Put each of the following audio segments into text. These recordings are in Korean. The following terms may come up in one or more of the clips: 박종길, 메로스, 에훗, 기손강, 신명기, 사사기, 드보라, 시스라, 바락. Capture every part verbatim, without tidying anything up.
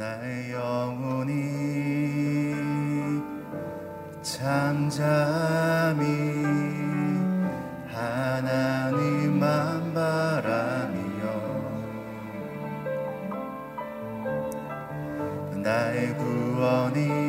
나의 영혼이 잠잠히 하나님만 바라며 나의 구원이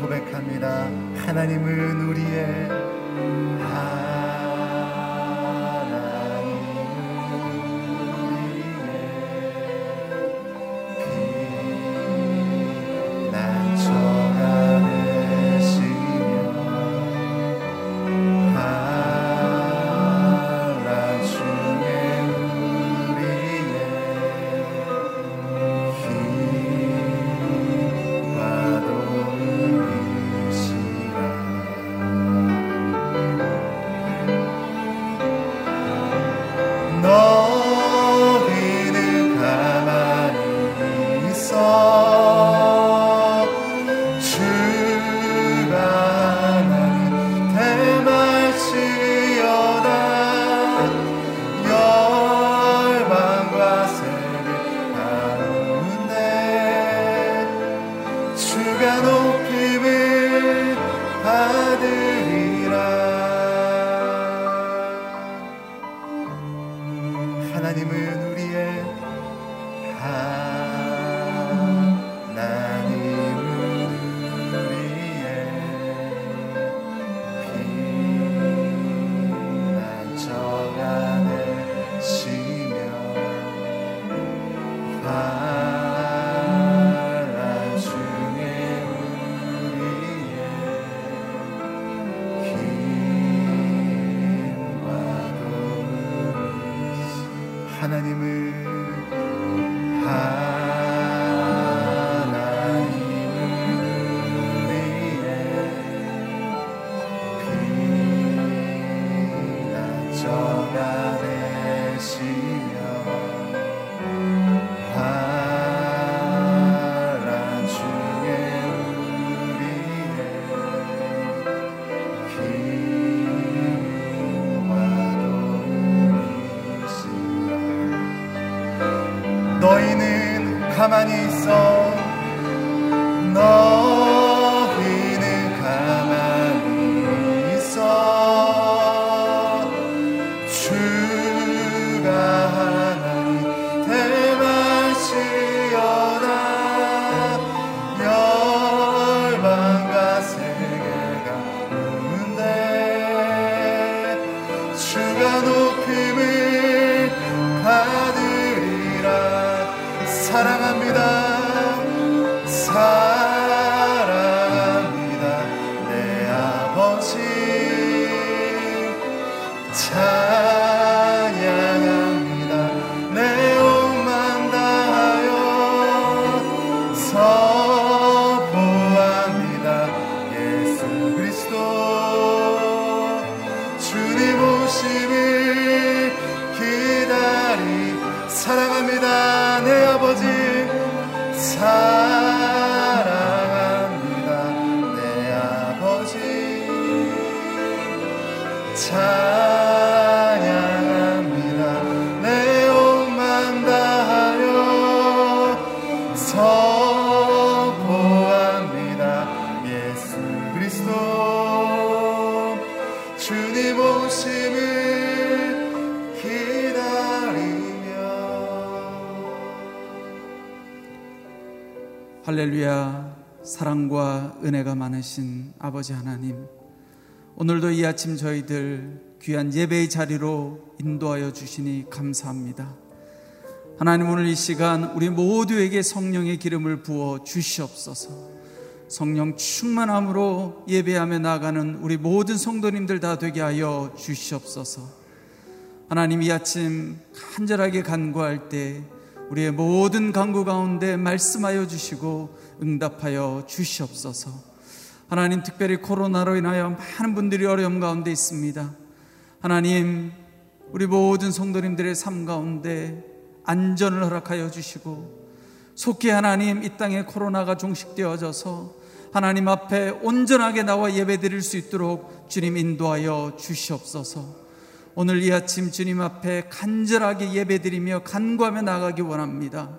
고백합니다. 하나님은 우리의 가만히 있어. 너희는 가만히 있어. 주가 하나님 대마시여라. 열방과 세계가 우는데 주가 높임을 받으리라. 사랑합니다. 사랑합니다. 할렐루야. 사랑과 은혜가 많으신 아버지 하나님, 오늘도 이 아침 저희들 귀한 예배의 자리로 인도하여 주시니 감사합니다. 하나님, 오늘 이 시간 우리 모두에게 성령의 기름을 부어 주시옵소서. 성령 충만함으로 예배하며 나아가는 우리 모든 성도님들 다 되게 하여 주시옵소서. 하나님, 이 아침 간절하게 간구할 때 우리의 모든 간구 가운데 말씀하여 주시고 응답하여 주시옵소서. 하나님, 특별히 코로나로 인하여 많은 분들이 어려움 가운데 있습니다. 하나님, 우리 모든 성도님들의 삶 가운데 안전을 허락하여 주시고, 속히 하나님 이 땅에 코로나가 종식되어져서 하나님 앞에 온전하게 나와 예배드릴 수 있도록 주님 인도하여 주시옵소서. 오늘 이 아침 주님 앞에 간절하게 예배드리며 간구하며 나가기 원합니다.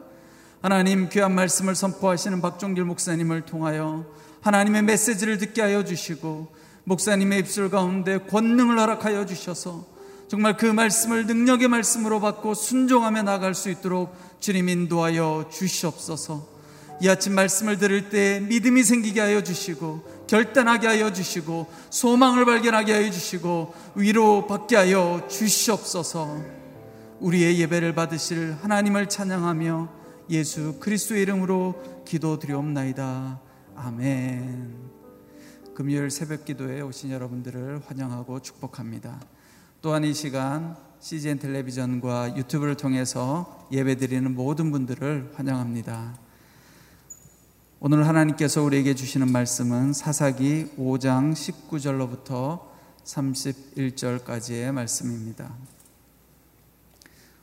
하나님, 귀한 말씀을 선포하시는 박종길 목사님을 통하여 하나님의 메시지를 듣게 하여 주시고, 목사님의 입술 가운데 권능을 허락하여 주셔서 정말 그 말씀을 능력의 말씀으로 받고 순종하며 나갈 수 있도록 주님 인도하여 주시옵소서. 이 아침 말씀을 들을 때 믿음이 생기게 하여 주시고, 결단하게 하여 주시고, 소망을 발견하게 하여 주시고, 위로받게 하여 주시옵소서. 우리의 예배를 받으실 하나님을 찬양하며 예수 그리스도의 이름으로 기도드리옵나이다. 아멘. 금요일 새벽 기도에 오신 여러분들을 환영하고 축복합니다. 또한 이 시간 씨지엔 텔레비전과 유튜브를 통해서 예배드리는 모든 분들을 환영합니다. 오늘 하나님께서 우리에게 주시는 말씀은 사사기 오 장 십구 절로부터 삼십일 절까지의 말씀입니다.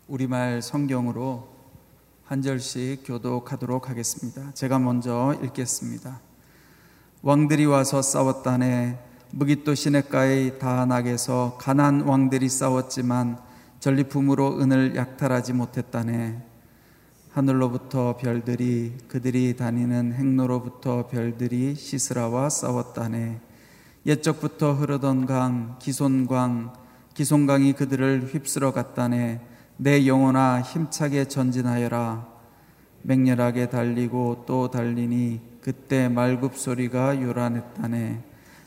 우리말 성경으로 한 절씩 교독하도록 하겠습니다. 제가 먼저 읽겠습니다. 왕들이 와서 싸웠다네. 무깃도 시냇가의 다한악에서 가나안 왕들이 싸웠지만 전리품으로 은을 약탈하지 못했다네. 하늘로부터 별들이 그들이 다니는 행로로부터 별들이 시스라와 싸웠다네. 옛적부터 흐르던 강 기손강 기손강이 그들을 휩쓸어 갔다네. 내 영혼아, 힘차게 전진하여라. 맹렬하게 달리고 또 달리니 그때 말굽 소리가 요란했다네.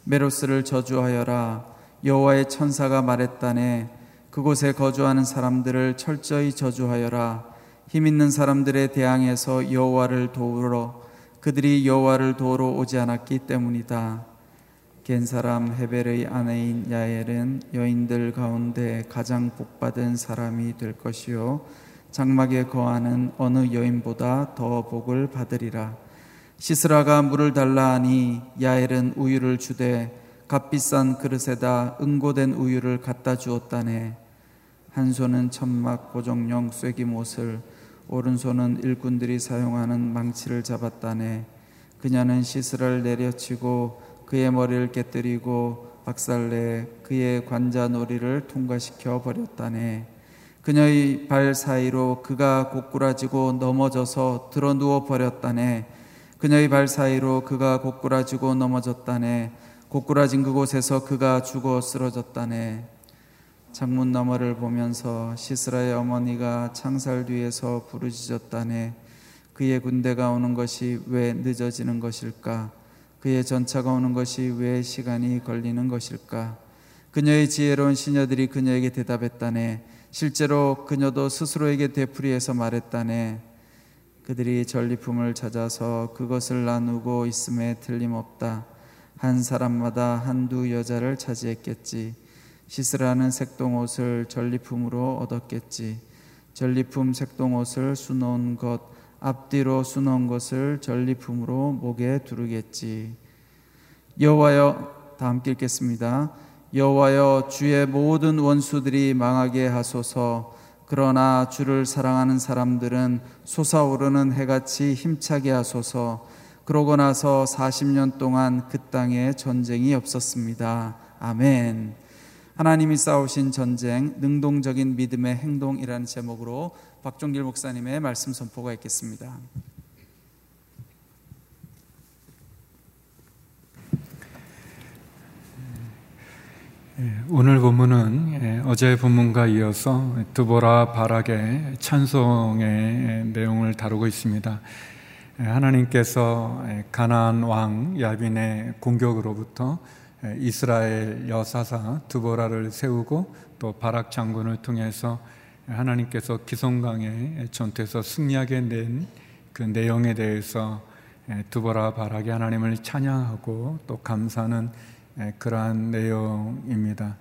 메로스를 저주하여라. 여호와의 천사가 말했다네. 그곳에 거주하는 사람들을 철저히 저주하여라. 힘 있는 사람들의 대항에서 여호와를 도우러 그들이 여호와를 도우러 오지 않았기 때문이다. 겐 사람 헤벨의 아내인 야엘은 여인들 가운데 가장 복받은 사람이 될 것이요, 장막에 거하는 어느 여인보다 더 복을 받으리라. 시스라가 물을 달라 하니 야엘은 우유를 주되 값비싼 그릇에다 응고된 우유를 갖다 주었다네. 한 손은 천막 고정용 쐐기못을, 오른손은 일꾼들이 사용하는 망치를 잡았다네. 그녀는 시스라를 내려치고 그의 머리를 깨뜨리고 박살내 그의 관자놀이를 통과시켜 버렸다네. 그녀의 발 사이로 그가 고꾸라지고 넘어져서 들어 누워버렸다네. 그녀의 발 사이로 그가 고꾸라지고 넘어졌다네. 고꾸라진 그곳에서 그가 죽어 쓰러졌다네. 창문 너머를 보면서 시스라의 어머니가 창살 뒤에서 부르짖었다네. 그의 군대가 오는 것이 왜 늦어지는 것일까? 그의 전차가 오는 것이 왜 시간이 걸리는 것일까? 그녀의 지혜로운 시녀들이 그녀에게 대답했다네. 실제로 그녀도 스스로에게 되풀이해서 말했다네. 그들이 전리품을 찾아서 그것을 나누고 있음에 틀림없다. 한 사람마다 한두 여자를 차지했겠지. 시스라는 색동옷을 전리품으로 얻었겠지. 전리품 색동옷을 수놓은 것, 앞뒤로 수놓은 것을 전리품으로 목에 두르겠지. 여호와여, 다 함께 읽겠습니다. 여호와여, 주의 모든 원수들이 망하게 하소서. 그러나 주를 사랑하는 사람들은 솟아오르는 해같이 힘차게 하소서. 그러고 나서 사십 년 동안 그 땅에 전쟁이 없었습니다. 아멘. 하나님이 싸우신 전쟁, 능동적인 믿음의 행동이라는 제목으로 박종길 목사님의 말씀 선포가 있겠습니다. 오늘 본문은 어제 본문과 이어서 드보라 바락의 찬송의 내용을 다루고 있습니다. 하나님께서 가나안 왕 야빈의 공격으로부터 이스라엘 여사사 드보라를 세우고 또 바락 장군을 통해서 하나님께서 기손강의 전투에서 승리하게 된 그 내용에 대해서 드보라 바락이 하나님을 찬양하고 또 감사하는 그러한 내용입니다.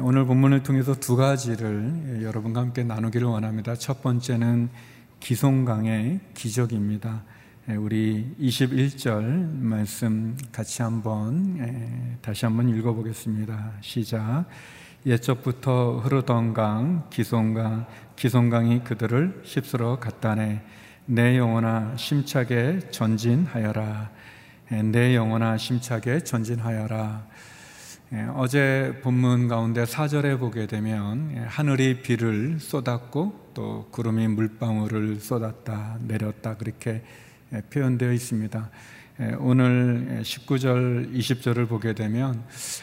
오늘 본문을 통해서 두 가지를 여러분과 함께 나누기를 원합니다. 첫 번째는 기손강의 기적입니다. 우리 이십일 절 말씀 같이 한번 다시 한번 읽어보겠습니다. 시작. 옛적부터 흐르던 강 기손강, 기손강이 그들을 휩쓸어 갔다네. 내 영혼아 심차게 전진하여라. 내 영혼아 심차게 전진하여라. 어제 본문 가운데 사 절에 보게 되면 하늘이 비를 쏟았고 또 구름이 물방울을 쏟았다 내렸다 그렇게 표현되어 있습니다. 오늘 십구 절 이십 절을 보게 되면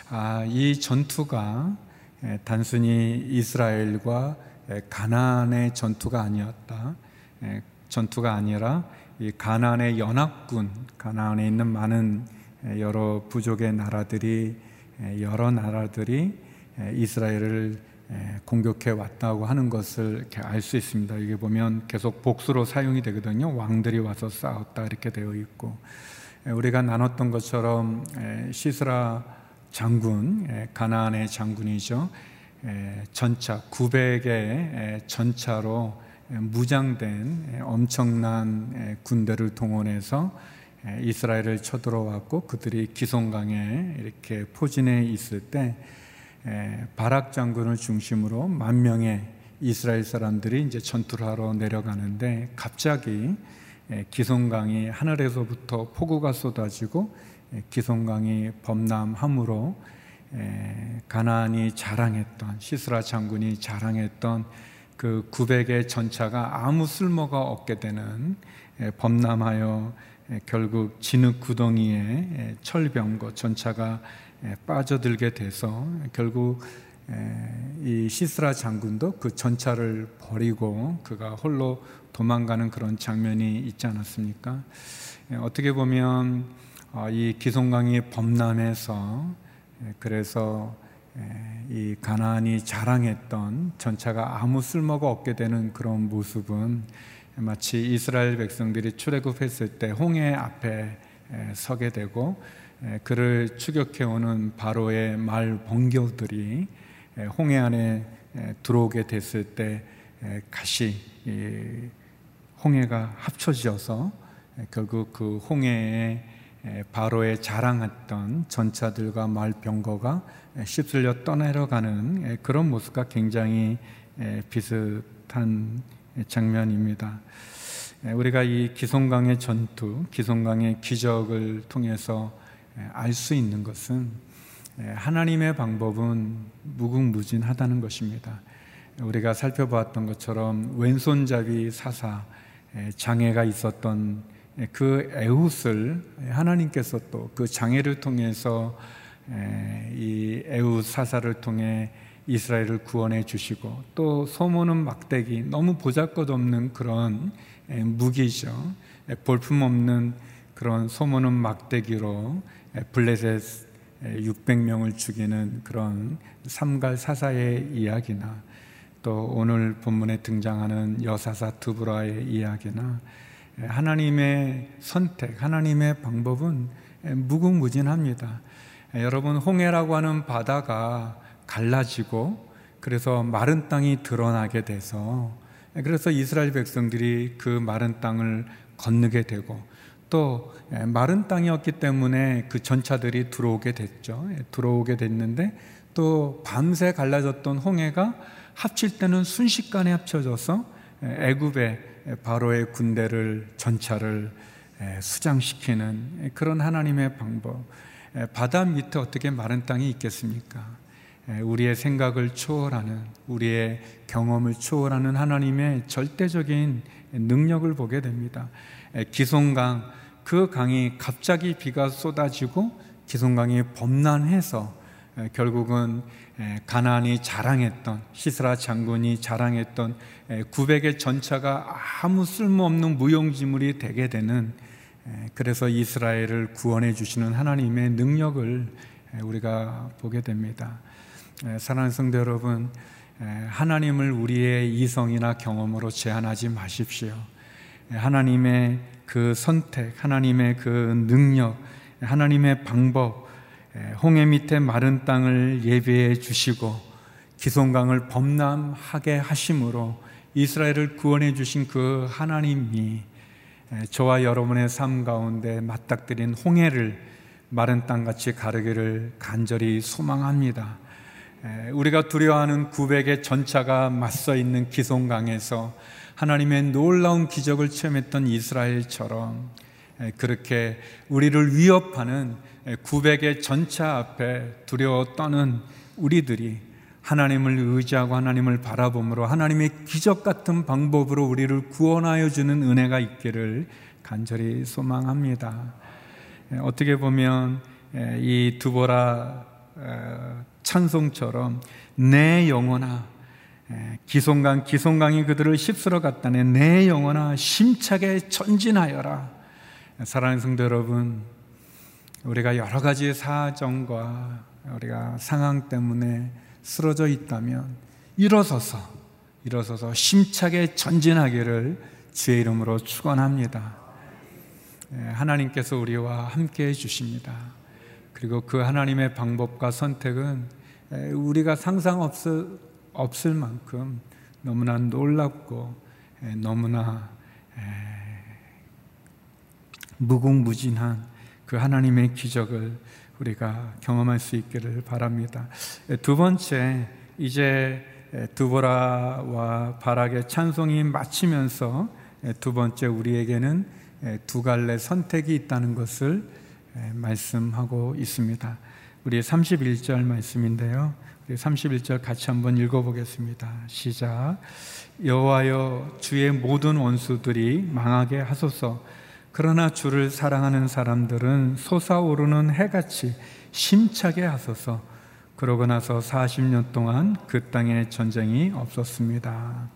아, 이 전투가 단순히 이스라엘과 가나안의 전투가 아니었다. 전투가 아니라 이 가나안의 연합군, 가나안에 있는 많은 여러 부족의 나라들이 여러 나라들이 이스라엘을 공격해 왔다고 하는 것을 알 수 있습니다. 이게 보면 계속 복수로 사용이 되거든요. 왕들이 와서 싸웠다 이렇게 되어 있고, 우리가 나눴던 것처럼 시스라 장군, 가나안의 장군이죠. 전차 구백의 전차로 무장된 엄청난 군대를 동원해서 이스라엘을 쳐들어왔고, 그들이 기손강에 이렇게 포진해 있을 때 바락 장군을 중심으로 만 명의 이스라엘 사람들이 이제 전투를 하러 내려가는데, 갑자기 기손강이 하늘에서부터 폭우가 쏟아지고 기손강이 범람함으로 가나안이 자랑했던, 시스라 장군이 자랑했던 그 구백의 전차가 아무 쓸모가 없게 되는, 범람하여 결국 진흙 구덩이에 철병거 전차가 빠져들게 돼서 결국 이 시스라 장군도 그 전차를 버리고 그가 홀로 도망가는 그런 장면이 있지 않았습니까? 어떻게 보면 이 기손강이 범람해서, 그래서 이 가나안이 자랑했던 전차가 아무 쓸모가 없게 되는 그런 모습은 마치 이스라엘 백성들이 출애굽했을 때 홍해 앞에 서게 되고 그를 추격해오는 바로의 말번개들이 홍해 안에 들어오게 됐을 때 가시 홍해가 합쳐져서 결국 그 홍해에 바로의 자랑했던 전차들과 말병거가 휩쓸려 떠내려가는 그런 모습과 굉장히 비슷한 장면입니다. 우리가 이 기손강의 전투, 기손강의 기적을 통해서 알 수 있는 것은 하나님의 방법은 무궁무진하다는 것입니다. 우리가 살펴보았던 것처럼 왼손잡이 사사 장애가 있었던 그 에훗을 하나님께서 또 그 장애를 통해서 이 에훗 사사를 통해 이스라엘을 구원해 주시고, 또 소모는 막대기, 너무 보잘것없는 그런 무기죠. 볼품없는 그런 소모는 막대기로 블레셋 육백 명을 죽이는 그런 삼갈사사의 이야기나, 또 오늘 본문에 등장하는 여사사 드보라의 이야기나, 하나님의 선택, 하나님의 방법은 무궁무진합니다. 여러분, 홍해라고 하는 바다가 갈라지고 그래서 마른 땅이 드러나게 돼서, 그래서 이스라엘 백성들이 그 마른 땅을 건너게 되고, 또 마른 땅이었기 때문에 그 전차들이 들어오게 됐죠. 들어오게 됐는데 또 밤새 갈라졌던 홍해가 합칠 때는 순식간에 합쳐져서 애굽의 바로의 군대를, 전차를 수장시키는 그런 하나님의 방법. 바다 밑에 어떻게 마른 땅이 있겠습니까? 우리의 생각을 초월하는, 우리의 경험을 초월하는 하나님의 절대적인 능력을 보게 됩니다. 기손강, 그 강이 갑자기 비가 쏟아지고 기손강이 범람해서 결국은 가나안이 자랑했던, 시스라 장군이 자랑했던 구백의 전차가 아무 쓸모없는 무용지물이 되게 되는, 그래서 이스라엘을 구원해 주시는 하나님의 능력을 우리가 보게 됩니다. 사랑하는 성도 여러분, 하나님을 우리의 이성이나 경험으로 제한하지 마십시오. 하나님의 그 선택, 하나님의 그 능력, 하나님의 방법, 홍해 밑에 마른 땅을 예비해 주시고 기손강을 범람하게 하심으로 이스라엘을 구원해 주신 그 하나님이 저와 여러분의 삶 가운데 맞닥뜨린 홍해를 마른 땅같이 가르기를 간절히 소망합니다. 우리가 두려워하는 구백의 전차가 맞서 있는 기손강에서 하나님의 놀라운 기적을 체험했던 이스라엘처럼, 그렇게 우리를 위협하는 구백의 전차 앞에 두려워 떠는 우리들이 하나님을 의지하고 하나님을 바라봄으로 하나님의 기적 같은 방법으로 우리를 구원하여 주는 은혜가 있기를 간절히 소망합니다. 어떻게 보면 이 드보라 찬송처럼 내 영혼아, 기손강, 기손강이 그들을 휩쓸어 갔다네, 내 영혼아 심차게 전진하여라. 사랑하는 성도 여러분, 우리가 여러 가지 사정과 우리가 상황 때문에 쓰러져 있다면 일어서서 일어서서 심차게 전진하기를 주의 이름으로 축원합니다. 하나님께서 우리와 함께해 주십니다. 그리고 그 하나님의 방법과 선택은 우리가 상상 없을, 없을 만큼 너무나 놀랍고 너무나 무궁무진한 그 하나님의 기적을 우리가 경험할 수 있기를 바랍니다. 두 번째, 이제 드보라와 바락의 찬송이 마치면서 두 번째 우리에게는 두 갈래 선택이 있다는 것을 말씀하고 있습니다. 우리 삼십일 절 말씀인데요, 우리 삼십일 절 같이 한번 읽어보겠습니다. 시작. 여호와여, 주의 모든 원수들이 망하게 하소서. 그러나 주를 사랑하는 사람들은 솟아오르는 해같이 심차게 하소서. 그러고 나서 사십 년 동안 그 땅에 전쟁이 없었습니다.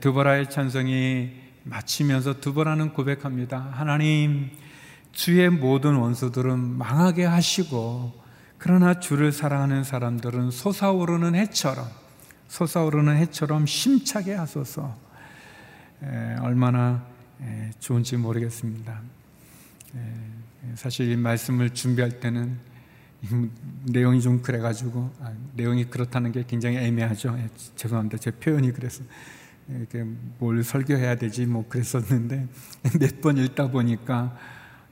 드보라의 찬송이 마치면서 드보라는 고백합니다. 하나님, 주의 모든 원수들은 망하게 하시고, 그러나 주를 사랑하는 사람들은 솟아오르는 해처럼, 솟아오르는 해처럼 심차게 하소서. 에, 얼마나 예, 좋은지 모르겠습니다. 예, 사실 이 말씀을 준비할 때는 내용이 좀 그래가지고, 아, 내용이 그렇다는 게 굉장히 애매하죠. 예, 죄송합니다. 제 표현이 그래서 이렇게 뭘 설교해야 되지 뭐 그랬었는데 몇 번 읽다 보니까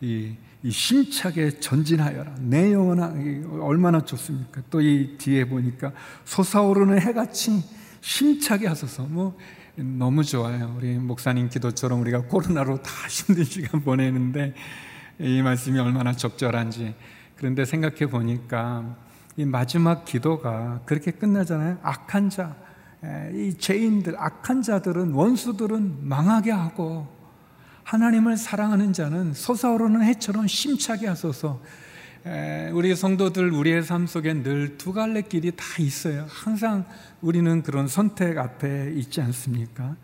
이, 이 심차게 전진하여라, 내 영혼아, 얼마나 좋습니까? 또 이 뒤에 보니까 솟아오르는 해같이 심차게 하소서. 뭐 너무 좋아요. 우리 목사님 기도처럼 우리가 코로나로 다 힘든 시간 보내는데 이 말씀이 얼마나 적절한지. 그런데 생각해 보니까 이 마지막 기도가 그렇게 끝나잖아요. 악한 자, 이 죄인들, 악한 자들은, 원수들은 망하게 하고 하나님을 사랑하는 자는 솟아오르는 해처럼 심차게 하소서. 우리 성도들, 우리의 삶 속에 늘 두 갈래 길이 다 있어요. 항상 우리는 그런 선택 앞에 있지 않습니까?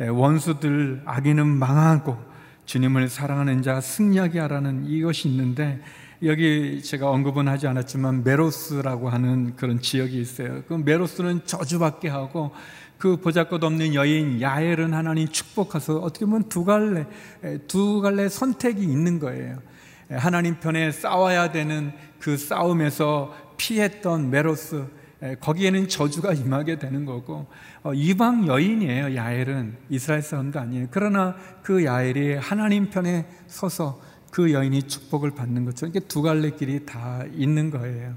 원수들, 악인은 망하고 주님을 사랑하는 자 승리하게 하라는 이것이 있는데, 여기 제가 언급은 하지 않았지만 메로스라고 하는 그런 지역이 있어요. 그 메로스는 저주받게 하고, 그 보잘것없는 여인 야엘은 하나님 축복해서 어떻게 보면 두 갈래 두 갈래 선택이 있는 거예요. 하나님 편에 싸워야 되는 그 싸움에서 피했던 메로스, 거기에는 저주가 임하게 되는 거고, 이방 여인이에요. 야엘은 이스라엘 사람도 아니에요. 그러나 그 야엘이 하나님 편에 서서 그 여인이 축복을 받는 것처럼 이렇게 두 갈래 길이 다 있는 거예요.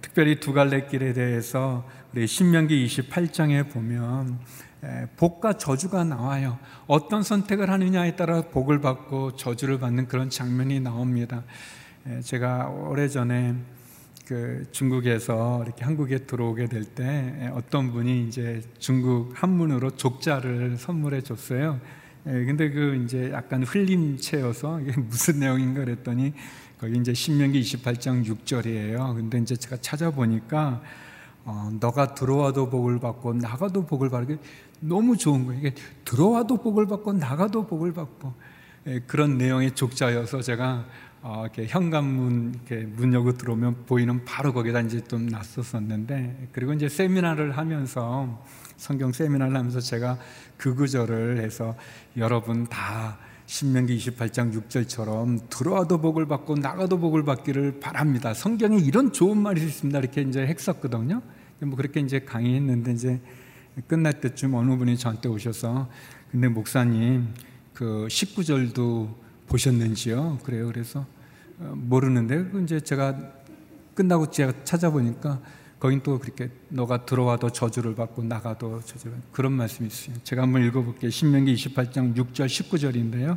특별히 두 갈래 길에 대해서 우리 신명기 이십팔 장에 보면 복과 저주가 나와요. 어떤 선택을 하느냐에 따라 복을 받고 저주를 받는 그런 장면이 나옵니다. 제가 오래전에 그 중국에서 이렇게 한국에 들어오게 될 때 어떤 분이 이제 중국 한문으로 족자를 선물해 줬어요. 예, 근데 그 이제 약간 흘림체여서 이게 무슨 내용인가 그랬더니 거기 이제 신명기 이십팔 장 육 절이에요. 근데 이제 제가 찾아보니까 어, 너가 들어와도 복을 받고 나가도 복을 받고, 너무 좋은 거예요. 이게 들어와도 복을 받고 나가도 복을 받고, 예, 그런 내용의 족자여서 제가 어, 이렇게 현관문 이렇게 문 열고 들어오면 보이는 바로 거기다 이제 좀 놨었었는데, 그리고 이제 세미나를 하면서, 성경 세미나를 하면서 제가 그 구절을 해서 여러분 다 신명기 이십팔 장 육 절처럼 들어와도 복을 받고 나가도 복을 받기를 바랍니다. 성경에 이런 좋은 말이 있습니다. 이렇게 이제 했었거든요. 뭐 그렇게 이제 강의했는데 이제 끝날 때쯤 어느 분이 저한테 오셔서, 근데 목사님 그 십구 절도 보셨는지요? 그래요. 그래서 모르는데 이제 제가 끝나고 제가 찾아보니까 거긴 또 그렇게 너가 들어와도 저주를 받고 나가도 저주를 받고 그런 말씀이 있어요. 제가 한번 읽어볼게요. 신명기 이십팔 장 육 절 십구 절인데요.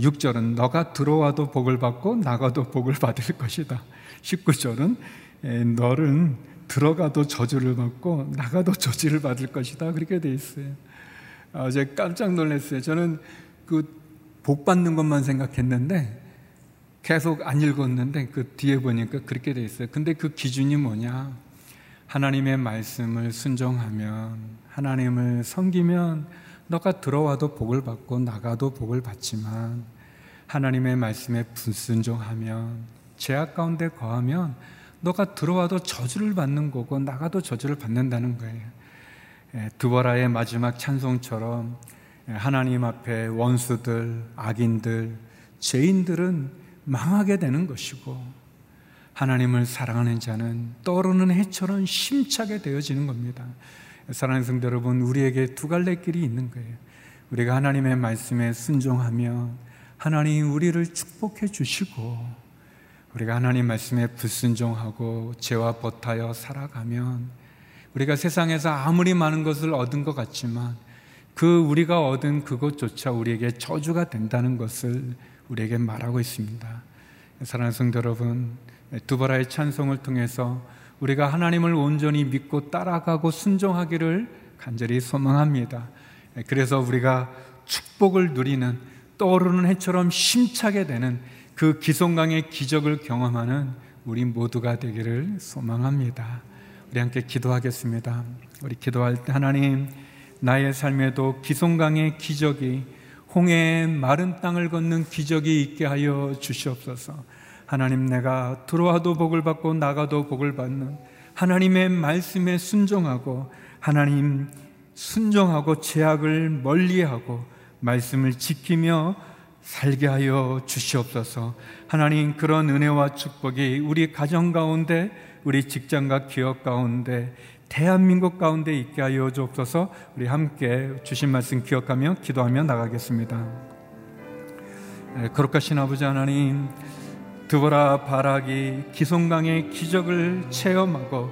육 절은 너가 들어와도 복을 받고 나가도 복을 받을 것이다. 십구 절은 너는 들어가도 저주를 받고 나가도 저주를 받을 것이다. 그렇게 돼 있어요. 어제 깜짝 놀랐어요. 저는 그 복 받는 것만 생각했는데 계속 안 읽었는데 그 뒤에 보니까 그렇게 돼 있어요. 근데 그 기준이 뭐냐? 하나님의 말씀을 순종하면, 하나님을 섬기면 너가 들어와도 복을 받고 나가도 복을 받지만, 하나님의 말씀에 불순종하면, 죄악 가운데 거하면 너가 들어와도 저주를 받는 거고 나가도 저주를 받는다는 거예요. 드보라의 마지막 찬송처럼 하나님 앞에 원수들, 악인들, 죄인들은 망하게 되는 것이고, 하나님을 사랑하는 자는 떠오르는 해처럼 심차게 되어지는 겁니다. 사랑하는 성도 여러분, 우리에게 두 갈래 길이 있는 거예요. 우리가 하나님의 말씀에 순종하면 하나님 우리를 축복해 주시고, 우리가 하나님 말씀에 불순종하고 죄와 벗하여 살아가면 우리가 세상에서 아무리 많은 것을 얻은 것 같지만 그 우리가 얻은 그것조차 우리에게 저주가 된다는 것을 우리에게 말하고 있습니다. 사랑하는 성도 여러분, 드보라의 찬송을 통해서 우리가 하나님을 온전히 믿고 따라가고 순종하기를 간절히 소망합니다. 그래서 우리가 축복을 누리는, 떠오르는 해처럼 심차게 되는 그 기손강의 기적을 경험하는 우리 모두가 되기를 소망합니다. 우리 함께 기도하겠습니다. 우리 기도할 때, 하나님, 나의 삶에도 기손강의 기적이, 홍해의 마른 땅을 걷는 기적이 있게 하여 주시옵소서. 하나님, 내가 들어와도 복을 받고 나가도 복을 받는, 하나님의 말씀에 순종하고, 하나님 순종하고 죄악을 멀리하고 말씀을 지키며 살게 하여 주시옵소서. 하나님, 그런 은혜와 축복이 우리 가정 가운데, 우리 직장과 기업 가운데, 대한민국 가운데 있게 하여 주옵소서. 우리 함께 주신 말씀 기억하며 기도하며 나가겠습니다. 거룩하신 아버지 하나님, 드보라 바락이 기손강의 기적을 체험하고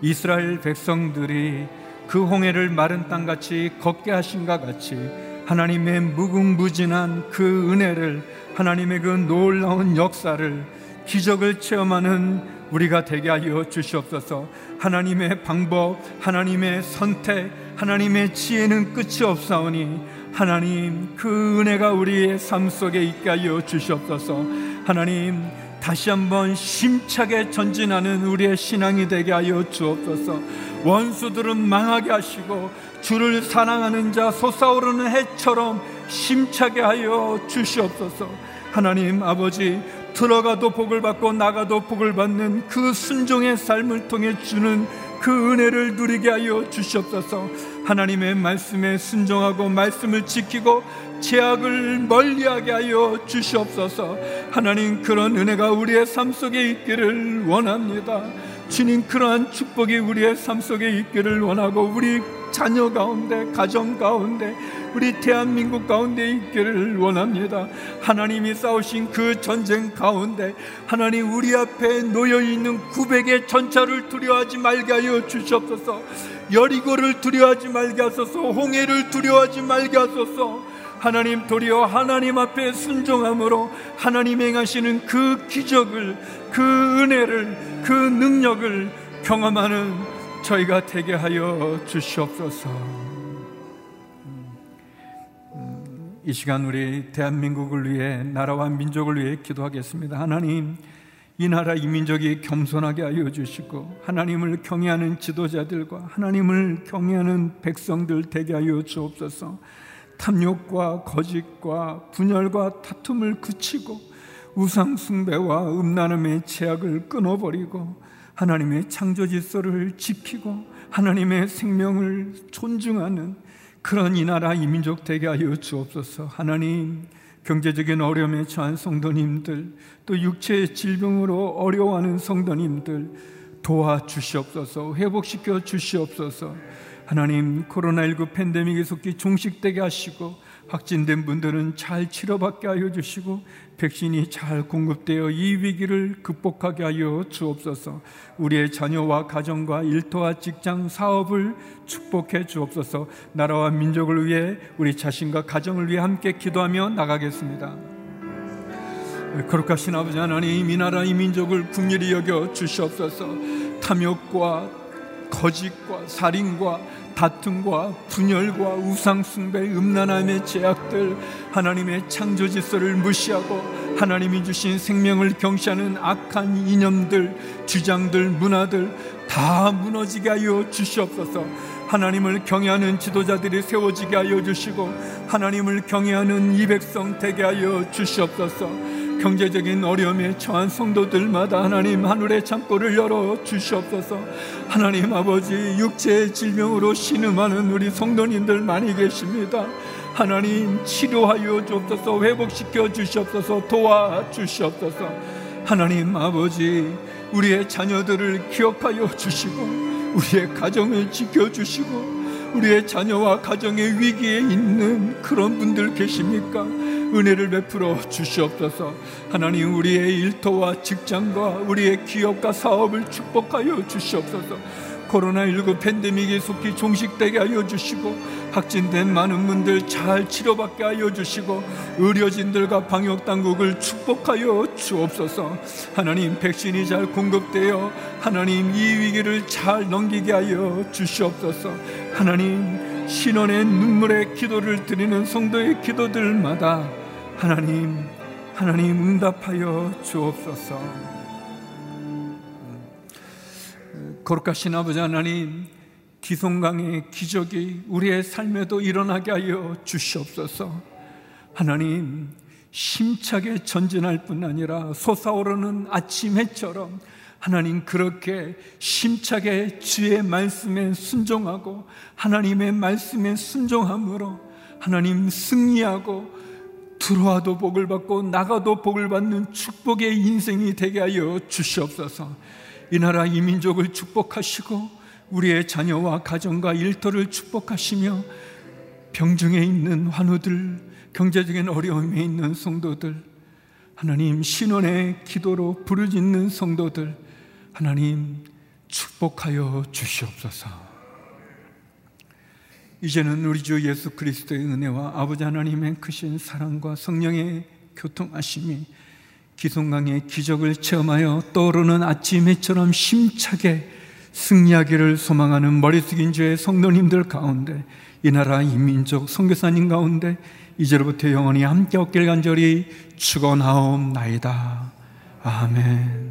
이스라엘 백성들이 그 홍해를 마른 땅같이 걷게 하신 것 같이, 하나님의 무궁무진한 그 은혜를, 하나님의 그 놀라운 역사를, 기적을 체험하는 우리가 되게 하여 주시옵소서. 하나님의 방법, 하나님의 선택, 하나님의 지혜는 끝이 없사오니 하나님 그 은혜가 우리의 삶 속에 있게 하여 주시옵소서. 하나님 다시 한번 심차게 전진하는 우리의 신앙이 되게 하여 주옵소서. 원수들은 망하게 하시고 주를 사랑하는 자 솟아오르는 해처럼 심차게 하여 주시옵소서. 하나님 아버지, 들어가도 복을 받고 나가도 복을 받는 그 순종의 삶을 통해 주는 그 은혜를 누리게 하여 주시옵소서. 하나님의 말씀에 순종하고 말씀을 지키고 죄악을 멀리하게 하여 주시옵소서. 하나님 그런 은혜가 우리의 삶 속에 있기를 원합니다. 주님 그러한 축복이 우리의 삶 속에 있기를 원하고 우리 자녀 가운데, 가정 가운데, 우리 대한민국 가운데 있기를 원합니다. 하나님이 싸우신 그 전쟁 가운데 하나님 우리 앞에 놓여있는 구백의 전차를 두려워하지 말게 하여 주시옵소서. 여리고를 두려워하지 말게 하소서. 홍해를 두려워하지 말게 하소서. 하나님 도리어 하나님 앞에 순종함으로 하나님 행하시는 그 기적을, 그 은혜를, 그 능력을 경험하는 저희가 되게 하여 주시옵소서. 음, 이 시간 우리 대한민국을 위해, 나라와 민족을 위해 기도하겠습니다. 하나님, 이 나라 이 민족이 겸손하게 하여 주시고 하나님을 경외하는 지도자들과 하나님을 경외하는 백성들 되게 하여 주옵소서. 탐욕과 거짓과 분열과 다툼을 그치고 우상숭배와 음란함의 죄악을 끊어버리고 하나님의 창조질서를 지키고 하나님의 생명을 존중하는 그런 이 나라 이 민족 되게 하여 주옵소서. 하나님, 경제적인 어려움에 처한 성도님들, 또 육체의 질병으로 어려워하는 성도님들 도와주시옵소서. 회복시켜 주시옵소서. 하나님, 코로나십구 팬데믹이 속히 종식되게 하시고 확진된 분들은 잘 치료받게 하여 주시고 백신이 잘 공급되어 이 위기를 극복하게 하여 주옵소서. 우리의 자녀와 가정과 일터와 직장, 사업을 축복해 주옵소서. 나라와 민족을 위해, 우리 자신과 가정을 위해 함께 기도하며 나가겠습니다. 거룩하신 아버지 하나님, 이 나라 이 민족을 긍휼히 여겨 주시옵소서. 탐욕과 거짓과 살인과 다툼과 분열과 우상숭배, 음란함의 죄악들, 하나님의 창조 질서를 무시하고 하나님이 주신 생명을 경시하는 악한 이념들, 주장들, 문화들 다 무너지게 하여 주시옵소서. 하나님을 경외하는 지도자들이 세워지게 하여 주시고 하나님을 경외하는 이 백성 되게 하여 주시옵소서. 경제적인 어려움에 처한 성도들마다 하나님 하늘의 창고를 열어 주시옵소서. 하나님 아버지, 육체의 질병으로 신음하는 우리 성도님들 많이 계십니다. 하나님 치료하여 주옵소서. 회복시켜 주시옵소서. 도와주시옵소서. 하나님 아버지, 우리의 자녀들을 기억하여 주시고 우리의 가정을 지켜주시고 우리의 자녀와 가정의 위기에 있는 그런 분들 계십니까? 은혜를 베풀어 주시옵소서. 하나님, 우리의 일터와 직장과 우리의 기업과 사업을 축복하여 주시옵소서. 코로나십구 팬데믹이 속히 종식되게 하여 주시고 확진된 많은 분들 잘 치료받게 하여 주시고 의료진들과 방역당국을 축복하여 주옵소서. 하나님, 백신이 잘 공급되어 하나님 이 위기를 잘 넘기게 하여 주시옵소서. 하나님, 신원의 눈물의 기도를 드리는 성도의 기도들마다 하나님, 하나님 응답하여 주옵소서. 거룩하신 아버지 하나님, 기손강의 기적이 우리의 삶에도 일어나게 하여 주시옵소서. 하나님, 심차게 전진할 뿐 아니라 솟아오르는 아침 해처럼 하나님 그렇게 심차게 주의 말씀에 순종하고 하나님의 말씀에 순종함으로 하나님 승리하고 들어와도 복을 받고 나가도 복을 받는 축복의 인생이 되게 하여 주시옵소서. 이 나라 이 민족을 축복하시고 우리의 자녀와 가정과 일터를 축복하시며 병중에 있는 환우들, 경제적인 어려움에 있는 성도들, 하나님 신원의 기도로 부르짖는 성도들 하나님 축복하여 주시옵소서. 이제는 우리 주 예수 그리스도의 은혜와 아버지 하나님의 크신 사랑과 성령의 교통하심이 기손강의 기적을 체험하여 떠오르는 아침 해처럼 심차게 승리하기를 소망하는 머리 숙인 죄의 성도님들 가운데, 이 나라 인민족 선교사님 가운데 이제로부터 영원히 함께 얻길 간절히 축원하옵나이다. 아멘.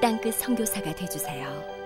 땅끝 선교사가 되어주세요.